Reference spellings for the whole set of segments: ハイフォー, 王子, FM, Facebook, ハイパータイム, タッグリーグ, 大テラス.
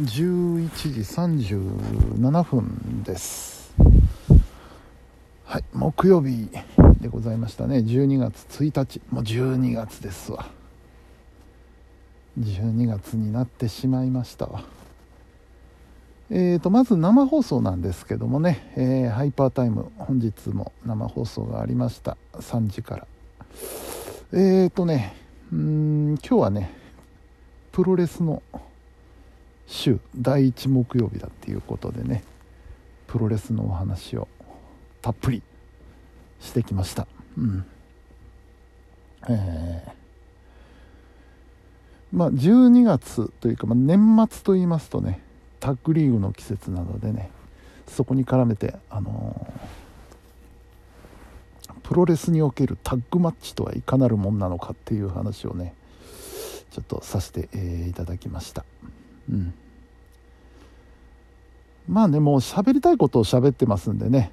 11時37分です。はい、木曜日でございましたね。12月1日、もう12月ですわ。12月になってしまいましたわ。まず生放送なんですけどもね、ハイパータイム、本日も生放送がありました。3時から今日はね、プロレスの週第1木曜日だっていうことでね、プロレスのお話をたっぷりしてきました。12月というか、年末と言いますとね、タッグリーグの季節なのでね、そこに絡めてプロレスにおけるタッグマッチとはいかなるもんなのかっていう話をね、ちょっとさせていただきました。もう喋りたいことを喋ってますんでね、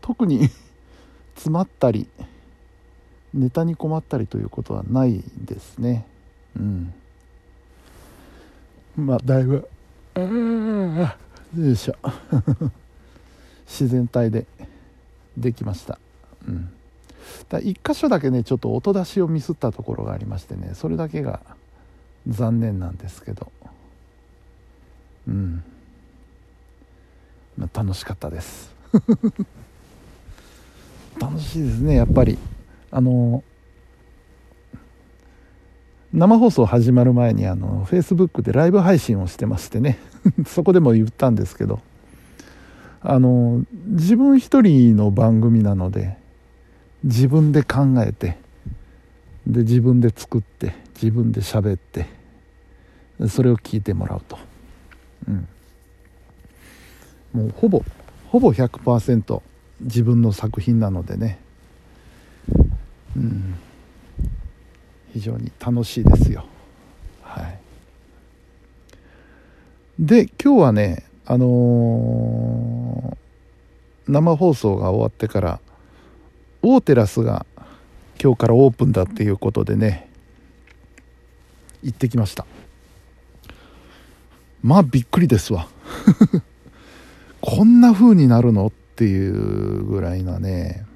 特に詰まったりネタに困ったりということはないですね。だいぶ自然体でできました。一箇所だけね、ちょっと音出しをミスったところがありましてね、それだけが残念なんですけど、楽しかったです楽しいですね。やっぱり生放送始まる前にFacebook でライブ配信をしてましてねそこでも言ったんですけど、自分一人の番組なので、自分で考えて、で自分で作って、自分で喋って、それを聞いてもらうと、もうほぼ 100% 自分の作品なのでね、非常に楽しいですよ。で今日はね、生放送が終わってから、大テラスが今日からオープンだっていうことでね、行ってきました。びっくりですわこんな風になるのっていうぐらいなね。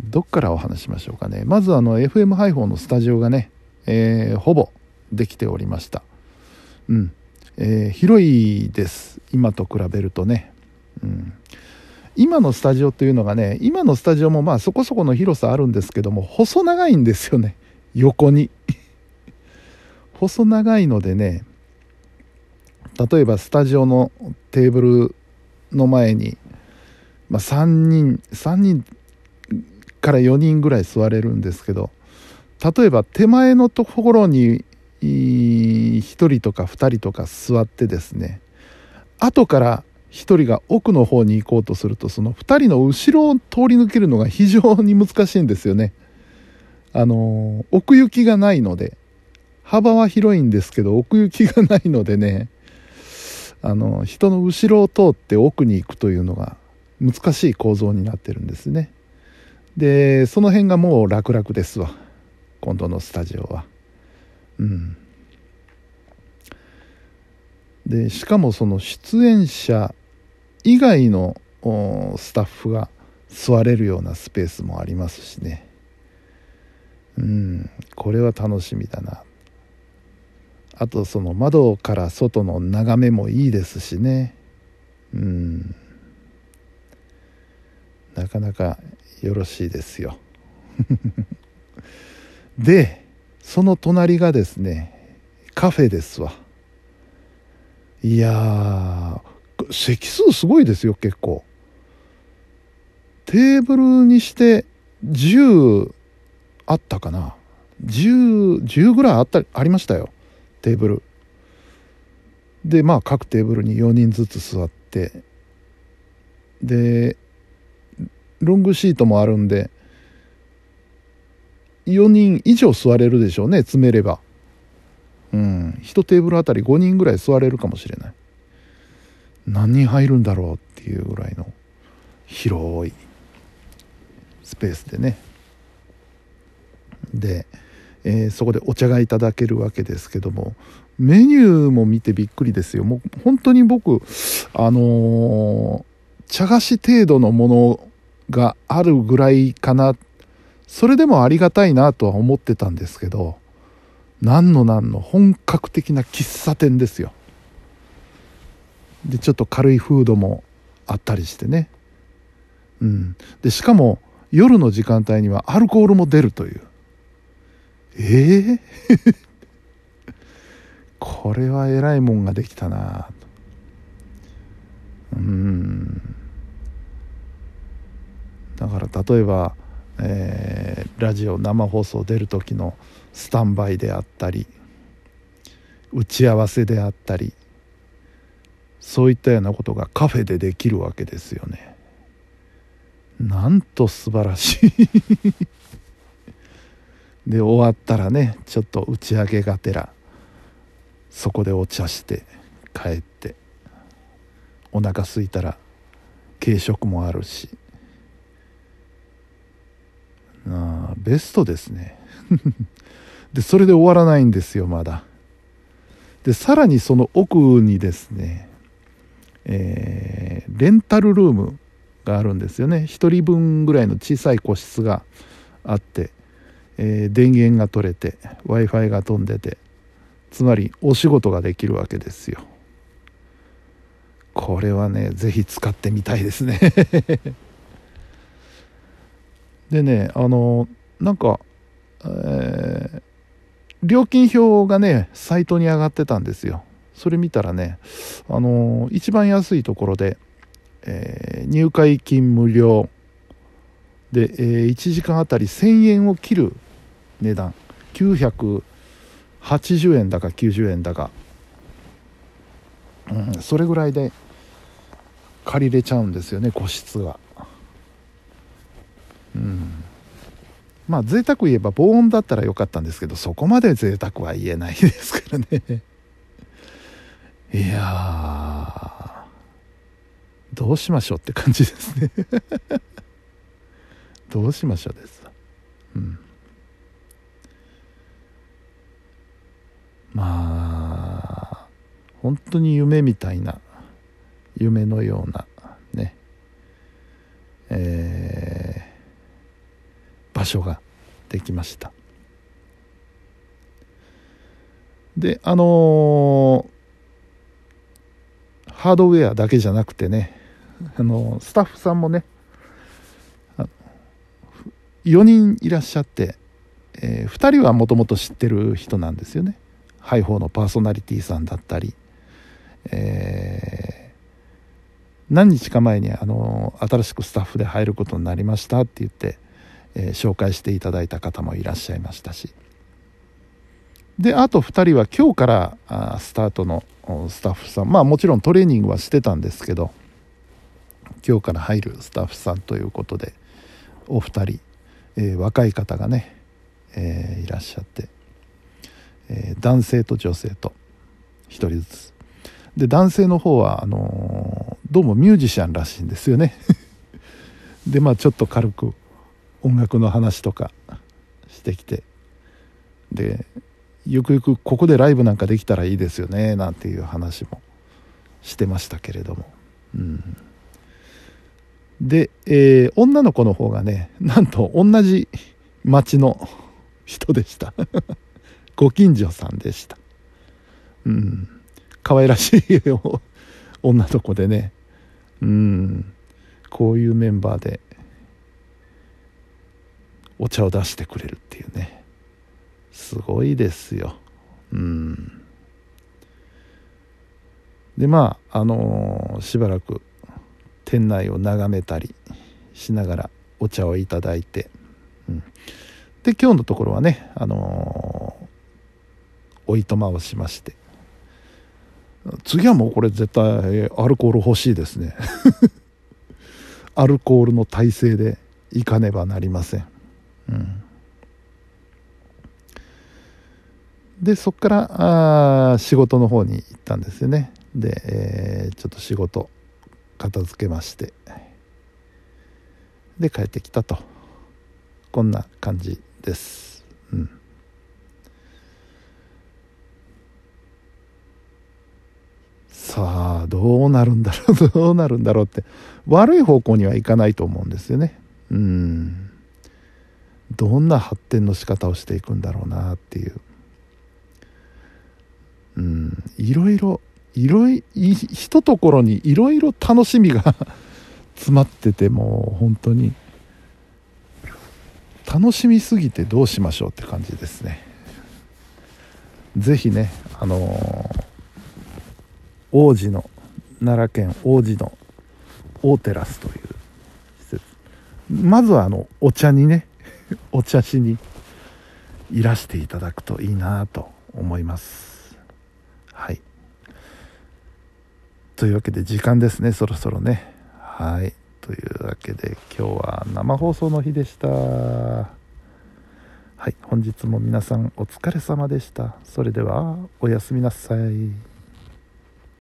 どっからお話しましょうかね。まずFM 配報のスタジオがね、ほぼできておりました。広いです、今と比べるとね。今のスタジオというのがね、今のスタジオもそこそこの広さあるんですけども、細長いんですよね、横に細長いのでね、例えばスタジオのテーブルの前に、3人から4人ぐらい座れるんですけど、例えば手前のところに1人とか2人とか座ってですね、後から1人が奥の方に行こうとすると、その2人の後ろを通り抜けるのが非常に難しいんですよね。奥行きがないので、幅は広いんですけど奥行きがないのでね、人の後ろを通って奥に行くというのが難しい構造になってるんですね。でその辺がもう楽々ですわ、今度のスタジオは。でしかもその出演者以外のスタッフが座れるようなスペースもありますしね。これは楽しみだな。あとその窓から外の眺めもいいですしね。なかなかよろしいですよでその隣がですね、カフェですわ。いやー、席数すごいですよ。結構テーブルにして10あったかな、10ぐらいありましたよ、テーブルで。各テーブルに4人ずつ座って、でロングシートもあるんで4人以上座れるでしょうね、詰めれば。1テーブルあたり5人ぐらい座れるかもしれない。何人入るんだろうっていうぐらいの広いスペースでね。で、そこでお茶がいただけるわけですけども、メニューも見てびっくりですよ。もう本当に僕、茶菓子程度のものがあるぐらいかな。それでもありがたいなとは思ってたんですけど、なんの本格的な喫茶店ですよ。で、ちょっと軽いフードもあったりしてね。うん。で、しかも夜の時間帯にはアルコールも出るという。これはえらいもんができたな。だから例えば、ラジオ生放送出る時のスタンバイであったり、打ち合わせであったり、そういったようなことがカフェでできるわけですよね。なんと素晴らしいで、終わったらね、ちょっと打ち上げがてらそこでお茶して帰って、お腹空いたら軽食もあるし、ベストですねで、それで終わらないんですよ、まだ。で、さらにその奥にですね、レンタルルームがあるんですよね。一人分ぐらいの小さい個室があって、電源が取れて Wi-Fi が飛んでて、つまりお仕事ができるわけですよ。これはね、ぜひ使ってみたいですねでね、なんか、料金表がね、サイトに上がってたんですよ。それ見たらね、一番安いところで、入会金無料で、1時間あたり1000円を切る値段、980円だか90円だか、それぐらいで借りれちゃうんですよね、個室が。まあ贅沢言えば防音だったらよかったんですけど、そこまで贅沢は言えないですからねいや、どうしましょうって感じですねどうしましょうです。まあ本当に夢みたいな、夢のようなね、場所ができました。で、ハードウェアだけじゃなくてね、スタッフさんもね、4人いらっしゃって、2人はもともと知ってる人なんですよね。ハイフォーのパーソナリティさんだったり、何日か前に新しくスタッフで入ることになりましたって言って、紹介していただいた方もいらっしゃいましたし、で、あと2人は今日からスタートのスタッフさん、まあもちろんトレーニングはしてたんですけど、今日から入るスタッフさんということで、お二人、若い方がね、いらっしゃって、男性と女性と1人ずつで、男性の方はどうもミュージシャンらしいんですよねで、まあちょっと軽く音楽の話とかしてきて、で、ゆくゆくここでライブなんかできたらいいですよねなんていう話もしてましたけれども、で、女の子の方がね、なんと同じ町の人でしたご近所さんでした。可愛らしい女の子でね、こういうメンバーでお茶を出してくれるっていうね、すごいですよ。で、まあしばらく店内を眺めたりしながらお茶をいただいて、で、今日のところはね、おいとまをしまして、次はもうこれ絶対アルコール欲しいですねアルコールの耐性でいかねばなりません。で、そこから仕事の方に行ったんですよね。で、ちょっと仕事片付けまして、で、帰ってきたと、こんな感じです。さあどうなるんだろうって悪い方向にはいかないと思うんですよね。どんな発展の仕方をしていくんだろうなっていう。いろいろ一ところにいろいろ楽しみが詰まってて、もう本当に楽しみすぎてどうしましょうって感じですね。ぜひね、奈良県王子の大テラスという施設、まずはお茶にねお茶しにいらしていただくといいなと思います。はい、というわけで時間ですね、そろそろね。はい、というわけで今日は生放送の日でした。はい、本日も皆さんお疲れ様でした。それではおやすみなさい。